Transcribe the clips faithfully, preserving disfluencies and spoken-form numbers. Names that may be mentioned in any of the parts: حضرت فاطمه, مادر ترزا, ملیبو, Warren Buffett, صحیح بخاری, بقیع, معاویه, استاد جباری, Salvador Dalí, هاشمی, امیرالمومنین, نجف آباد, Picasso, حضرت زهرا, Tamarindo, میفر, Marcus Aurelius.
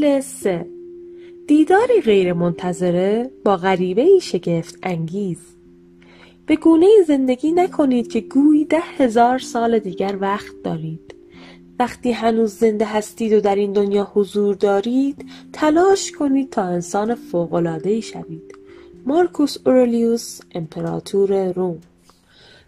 فصل سه. دیداری غیر منتظره با غریبه‌ای شگفت انگیز. به گونه‌ای زندگی نکنید که گویی ده هزار سال دیگر وقت دارید. وقتی هنوز زنده هستید و در این دنیا حضور دارید، تلاش کنید تا انسان فوق‌العاده‌ای شوید. مارکوس اورلیوس، امپراتور روم.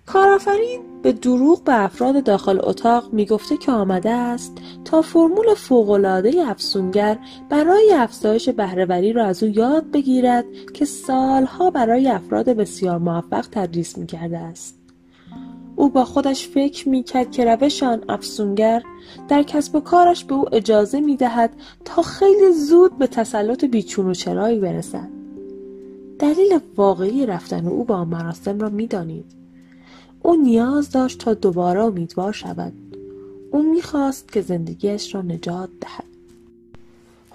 کارآفرین به دروغ به افراد داخل اتاق میگفته که آمده است تا فرمول فوق‌العاده افسونگر برای افزایش بهره‌وری را از او یاد بگیرد که سالها برای افراد بسیار موفق تدریس میکرده است. او با خودش فکر میکرد که روش آن افسونگر در کسب و کارش به او اجازه میدهد تا خیلی زود به تسلط بیچون و چرایی برسد. دلیل واقعی رفتن او با مراسم را میدانید. او نیاز داشت تا دوباره امیدوار شود. او میخواست که زندگیش را نجات دهد.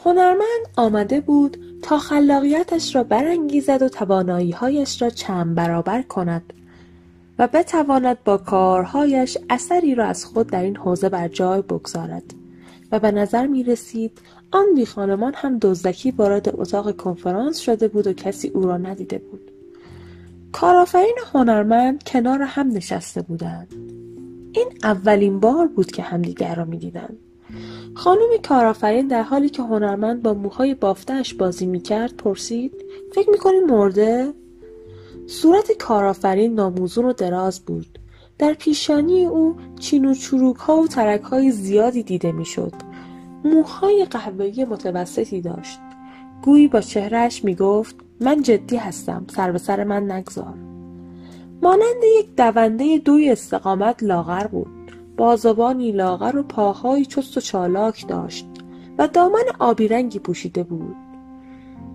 هنرمند آمده بود تا خلاقیتش را برانگیزد و توانایی‌هایش را چند برابر کند و بتواند با کارهایش اثری را از خود در این حوزه بر جای بگذارد. و به نظر می رسید آن بی خانمان هم دزدکی وارد اتاق کنفرانس شده بود و کسی او را ندیده بود. کارآفرین هنرمند کنار هم نشسته بودند. این اولین بار بود که همدیگر را می‌دیدند. خانم کارآفرین در حالی که هنرمند با موهای بافته‌اش بازی می‌کرد پرسید: فکر می‌کنی مرده؟ صورت کارآفرین ناموزون و دراز بود. در پیشانی او چین و چروک‌ها و ترک‌های زیادی دیده می‌شد. موهای قهوه‌ای متوسطی داشت. گویی با چهره‌اش می‌گفت: من جدی هستم، سر به سر من نگذار. مانند یک دونده دوی استقامت لاغر بود. بازوانی لاغر و پاهایی چست و چالاک داشت و دامن آبی رنگی پوشیده بود.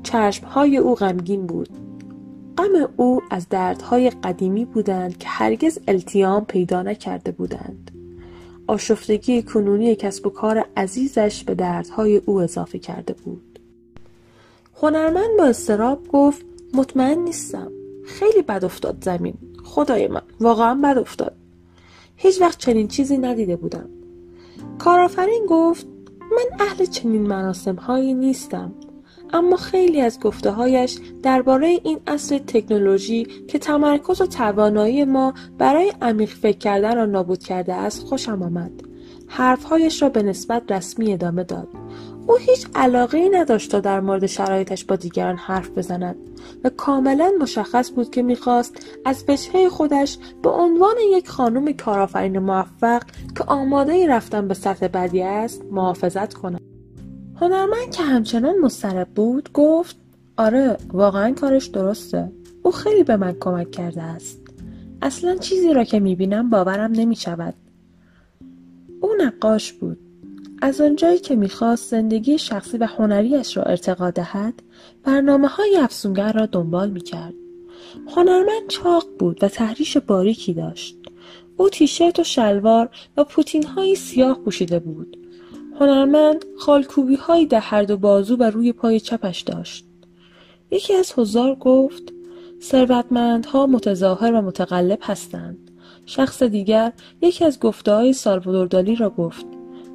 چشمهای او غمگین بود. غم او از دردهای قدیمی بودند که هرگز التیام پیدا نکرده بودند. آشفتگی کنونی کسب و کار عزیزش به دردهای او اضافه کرده بود. هنرمند با اضطراب گفت: مطمئن نیستم. خیلی بد افتاد زمین. خدای من، واقعا بد افتاد. هیچ وقت چنین چیزی ندیده بودم. کارآفرین گفت: من اهل چنین مراسم هایی نیستم. اما خیلی از گفته هایش درباره این عصر تکنولوژی که تمرکز و توانایی ما برای عمیق فکر کردن را نابود کرده است خوشم آمد. حرفهایش را به نسبت رسمی ادامه داد. او هیچ علاقه‌ای نداشت تا در مورد شرایطش با دیگران حرف بزند و کاملا مشخص بود که می‌خواست از وجهه خودش به عنوان یک خانم کارآفرین موفق که آماده رفتن به سطح بعدی است محافظت کند. هنرمند که همچنان مضطرب بود گفت: آره، واقعا کارش درسته. او خیلی به من کمک کرده است. اصلا چیزی را که می‌بینم باورم نمی‌شود. او نقاش بود. از آنجایی که میخواست زندگی شخصی و هنریش را ارتقا دهد، برنامه‌های افسونگر را دنبال میکرد. هنرمند چاق بود و تحریش باریکی داشت. او تیشرت و شلوار و پوتین‌های سیاه پوشیده بود. هنرمند خالکوبی‌هایی در هر دو بازو و روی پای چپش داشت. یکی از حضار گفت: ثروتمندها متظاهر و متقلب هستند. شخص دیگر یکی از گفته‌های سالوادور دالی را گفت: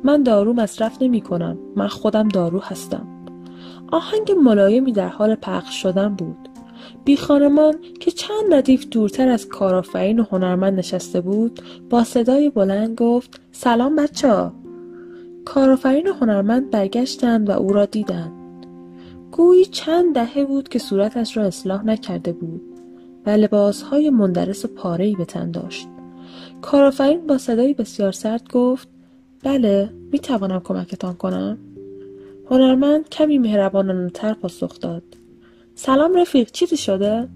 من دارو مصرف نمی کنم. من خودم دارو هستم. آهنگ ملایمی در حال پخش شدن بود. بی خانمان که چند ردیف دورتر از کارآفرین و هنرمند نشسته بود با صدای بلند گفت: سلام بچه‌ها. کارآفرین و هنرمند برگشتند و او را دیدند. گویی چند دهه بود که صورتش را اصلاح نکرده بود و لباسهای مندرس و پاره‌ای به تن داشت. کارآفرین با صدای بسیار سرد گفت: بله، می توانم کمکتان کنم؟ هنرمند کمی مهربانانه‌تر پاسخ داد: سلام رفیق، چیزی شده؟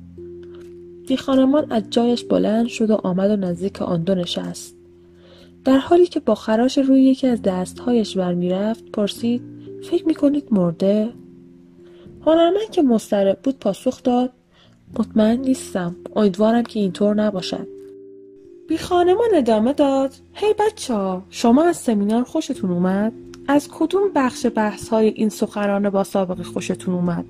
بی خانمان از جایش بلند شد و آمد و نزدیک آن دو نشست. در حالی که با خراش روی یکی از دستهایش برمی رفت پرسید: فکر می کنید مرده؟ هنرمند که مضطرب بود پاسخ داد: مطمئن نیستم. امیدوارم که اینطور نباشد. بی خانمان ادامه داد: هی بچه ها، شما از سمینار خوشتون اومد؟ از کدوم بخش بحث های این سخنران با سابقه خوشتون اومد؟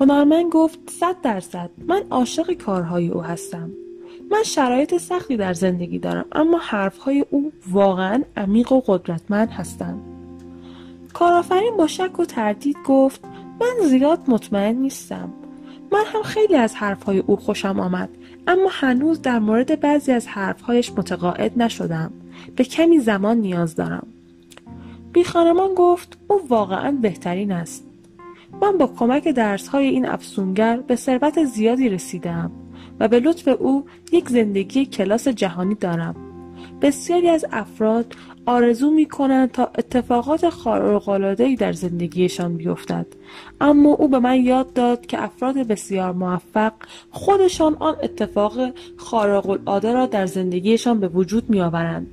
هنرمند گفت: صد درصد. من عاشق کارهای او هستم. من شرایط سختی در زندگی دارم، اما حرفهای او واقعا عمیق و قدرتمند هستند. کارآفرین با شک و تردید گفت من زیاد مطمئن نیستم. من هم خیلی از حرفهای او خوشم آمد، اما هنوز در مورد بعضی از حرفهایش متقاعد نشدم. به کمی زمان نیاز دارم. بی خانمان گفت او واقعا بهترین است. من با کمک درس‌های این افسونگر به ثروت زیادی رسیدم و به لطف او یک زندگی کلاس جهانی دارم. بسیاری از افراد آرزو می‌کنند تا اتفاقات خارق‌العاده‌ای در زندگیشان بیفتد، اما او به من یاد داد که افراد بسیار موفق خودشان آن اتفاق خارق‌العاده را در زندگیشان به وجود می‌آورند.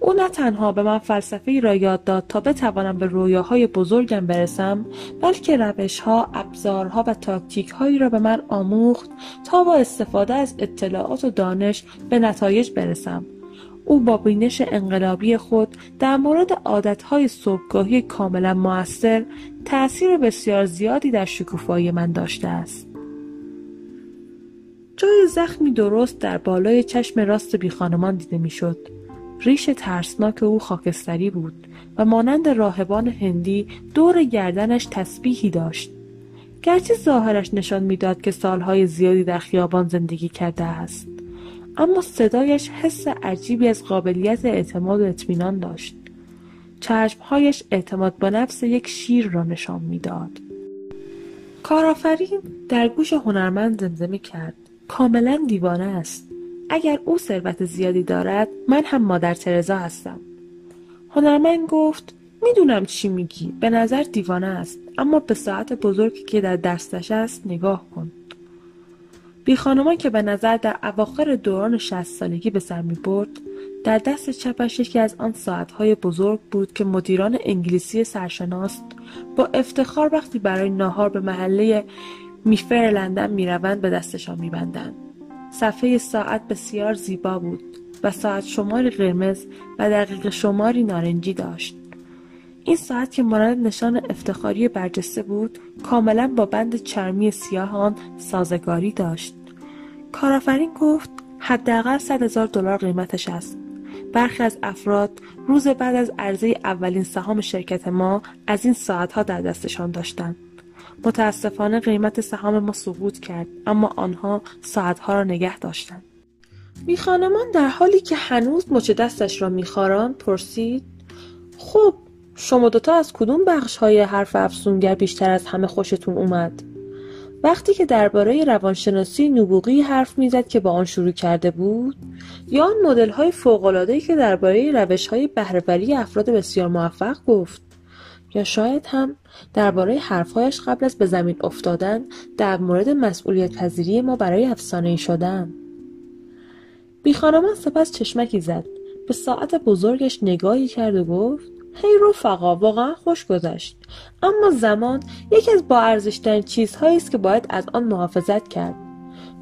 او نه تنها به من فلسفه‌ای را یاد داد تا بتوانم به رویاهای بزرگم برسم، بلکه روش‌ها، ابزارها و تاکتیک‌هایی را به من آموخت تا با استفاده از اطلاعات و دانش به نتایج برسم. او با بینش انقلابی خود در مورد عادتهای صبحگاهی کاملا مؤثر تأثیر بسیار زیادی در شکوفایی من داشته است. جای زخمی درست در بالای چشم راست بی خانمان دیده می شد. ریش ترسناک او خاکستری بود و مانند راهبان هندی دور گردنش تسبیحی داشت. گرچه ظاهرش نشان می داد که سالهای زیادی در خیابان زندگی کرده است، اما صدایش حس عجیبی از قابلیت اعتماد و اطمینان داشت. چشمهایش اعتماد به نفس یک شیر را نشان میداد. کارآفرین در گوش هنرمند زمزمه کرد: کاملا دیوانه است. اگر او ثروت زیادی دارد، من هم مادر ترزا هستم. هنرمند گفت: میدونم چی میگی. به نظر دیوانه است، اما به ساعت بزرگی که در دستش است نگاه کن. بی خانمان که به نظر در اواخر دوران شصت سالگی به سر می برد، در دست چپش یکی از آن ساعتهای بزرگ بود که مدیران انگلیسی سرشناس با افتخار وقتی برای ناهار به محله میفر لندن می روند به دستشان می بندند. صفحه ساعت بسیار زیبا بود و ساعت شمار قرمز و دقیقه شماری نارنجی داشت. این ساعت که مانند نشان افتخاری برجسته بود، کاملا با بند چرمی سیاه آن سازگاری داشت. کارآفرین گفت: حداقل صد هزار دلار قیمتش است. برخی از افراد روز بعد از عرضه اولین سهام شرکت ما از این ساعت‌ها در دستشان داشتند. متاسفانه قیمت سهام ما سقوط کرد، اما آنها ساعت‌ها را نگه داشتند. میخانمان در حالی که هنوز مچ دستش را می‌خاراند پرسید: خب شما دوتا از کدوم بخش های حرف افسونگر بیشتر از همه خوشتون اومد؟ وقتی که درباره روانشناسی نبوغی حرف میزد که با آن شروع کرده بود، یا آن مدل های فوق العاده که درباره روش های بهره‌وری افراد بسیار موفق گفت، یا شاید هم درباره حرفهایش قبل از به زمین افتادن در مورد مسئولیت پذیری ما برای افسانه‌ای شدن. بی خانمان سپس چشمکی زد، به ساعت بزرگش نگاهی کرد و گفت: هی رفقا، واقعا خوش گذشت، اما زمان یکی از با ارزش‌ترین چیزهایی است که باید از آن محافظت کرد.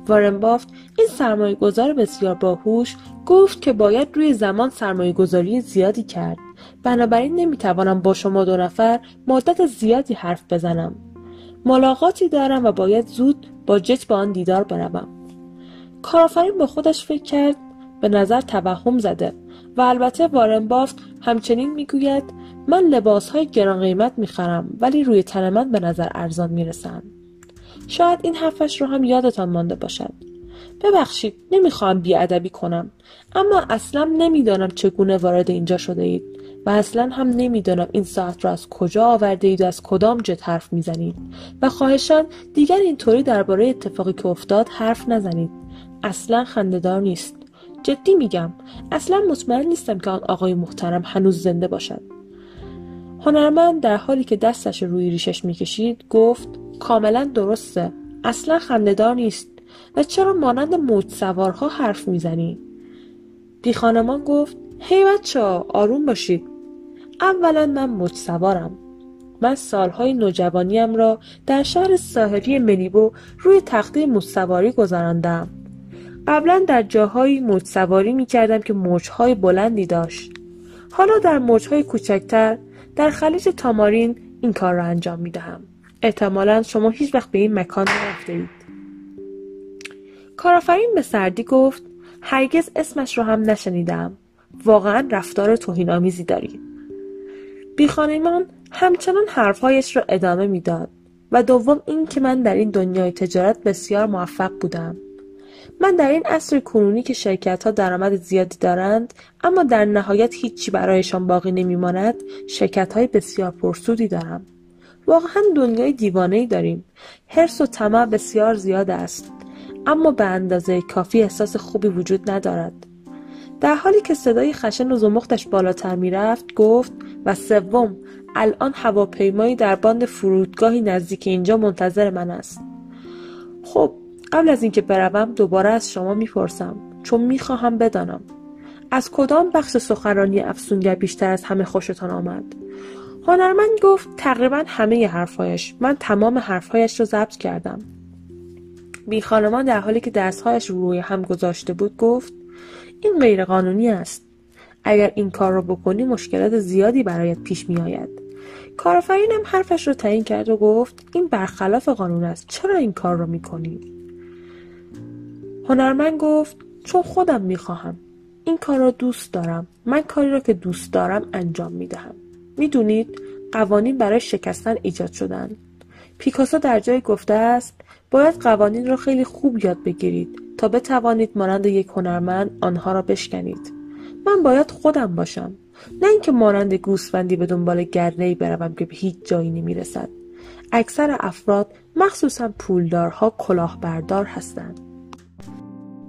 وارن بافت، این سرمایه‌گذار بسیار باهوش، گفت که باید روی زمان سرمایه‌گذاری زیادی کرد. بنابراین نمی‌توانم با شما دو نفر مدت زیادی حرف بزنم. ملاقاتی دارم و باید زود با جت به آن دیدار بروم. کارآفرین با خودش فکر کرد: به نظر توهم زده. و البته وارن بافت همچنین میگوید: من لباسهای گران قیمت میخرم ولی روی تن من به نظر ارزان میرسن. شاید این حرفش رو هم یادتان مانده باشد. ببخشید، نمیخوام بیادبی کنم، اما اصلا نمیدانم چگونه وارد اینجا شده اید و اصلا هم نمیدانم این ساعت را از کجا آورده اید و از کدام جت حرف میزنید و خواهشان دیگر اینطوری درباره اتفاقی که افتاد حرف نزنید. اصلا خنده‌دار نیست. جدی میگم، اصلا مطمئن نیستم که آن آقای محترم هنوز زنده باشد. هنرمند در حالی که دستش روی ریشش میکشید گفت: کاملا درسته، اصلا خنده‌دار نیست. و چرا مانند موج سوارها حرف میزنی؟ بی خانمان گفت: هی بچه‌ها، آروم باشید. اولا من موج سوارم. من سالهای نوجوانیم را در شهر ساحلی ملیبو روی تخته موج سواری گذراندم. قبلا در جاهایی موج سواری می کردم که موجهای بلندی داشت. حالا در موجهای کوچکتر در خلیج تامارین این کار را انجام می دهم. احتمالاً شما هیچ وقت به این مکان نرفته اید. کارآفرین به سردی گفت: هرگز اسمش را هم نشنیدم. واقعا رفتار توهین‌آمیزی دارید. بی خانمان همچنان حرفهایش را ادامه میداد. و دوم این که من در این دنیای تجارت بسیار موفق بودم. من در این عصر کنونی که شرکت‌ها درآمد زیادی دارند اما در نهایت هیچی برایشان باقی نمی‌ماند، شرکت‌های بسیار پرسودی دارم. واقعاً دنیای دیوانه‌ای داریم. حرص و طمع بسیار زیاد است، اما به اندازه کافی احساس خوبی وجود ندارد. در حالی که صدای خشن و زمختش بالاتر می‌رفت، گفت: و سوم، الان هواپیمایی در باند فرودگاهی نزدیک اینجا منتظر من است. خب قبل از اینکه بروم دوباره از شما میپرسم، چون میخواهم بدانم از کدام بخش سخنرانی افسونگر بیشتر از همه خوشتان آمد؟ هنرمند گفت: تقریبا همه حرفهایش. من تمام حرفهایش را ضبط کردم. بی خانمان در حالی که دستهایش رو روی هم گذاشته بود گفت: این غیر قانونی است. اگر این کار را بکنی مشکلات زیادی برایت پیش می آید. کارآفرینم حرفش را تعیین کرد و گفت: این برخلاف قانون است. چرا این کار را می کنی؟ هنرمند گفت: چون خودم می خواهم. این کار را دوست دارم. من کاری را که دوست دارم انجام می دهم. می دونید قوانین برای شکستن ایجاد شدند. پیکاسو در جای گفته است: باید قوانین را خیلی خوب یاد بگیرید تا بتوانید مانند یک هنرمند آنها را بشکنید. من باید خودم باشم، نه اینکه مانند گوسفندی به دنبال گرده‌ای بروم که به هیچ جایی نمیرسد. اکثر افراد مخصوصا پولدارها کلاهبردار هستند.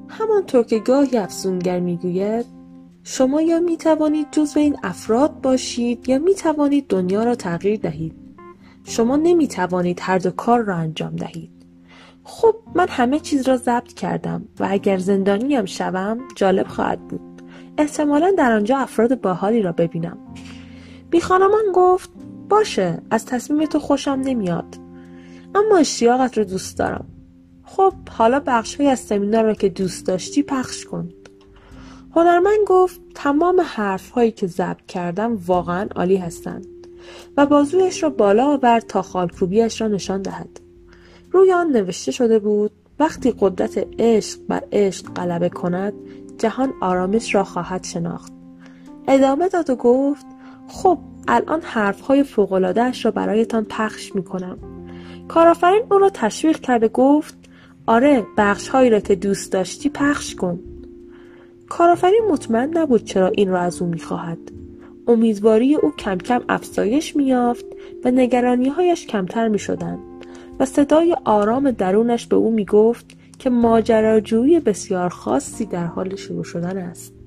همانطور که گاهی افسونگر میگوید، شما یا میتوانید جزو این افراد باشید یا میتوانید دنیا را تغییر دهید. شما نمیتوانید هر دو کار را انجام دهید. خب من همه چیز را ضبط کردم و اگر زندانیم شوم جالب خواهد بود. احتمالا در آنجا افراد باحالی را ببینم. بی خانمان گفت: باشه، از تصمیم تو خوشم نمیاد، اما اشتیاقت رو دوست دارم. خب حالا بخش‌های از سمینار را که دوست داشتی پخش کن. هنرمند گفت: تمام حرف‌هایی که ضبط کردم واقعاً عالی هستند. و بازویش را بالا آورد تا خالکوبیش را نشان دهد. روی آن نوشته شده بود: وقتی قدرت عشق بر عشق غلبه کند، جهان آرامش را خواهد شناخت. ادامه داد و گفت: خب الان حرفهای فوق‌العاده اش را برایتان پخش میکنم. کارآفرین او را تشویق کرد و گفت: آره، بخشهایی را که دوست داشتی پخش کن. کارآفرین مطمئن نبود چرا این را از او میخواهد. امیدواری او کم کم افزایش می‌یافت و نگرانی‌هایش کمتر میشدند و صدای آرام درونش به او میگفت که ماجراجویی بسیار خاصی در حال شروع شدن است.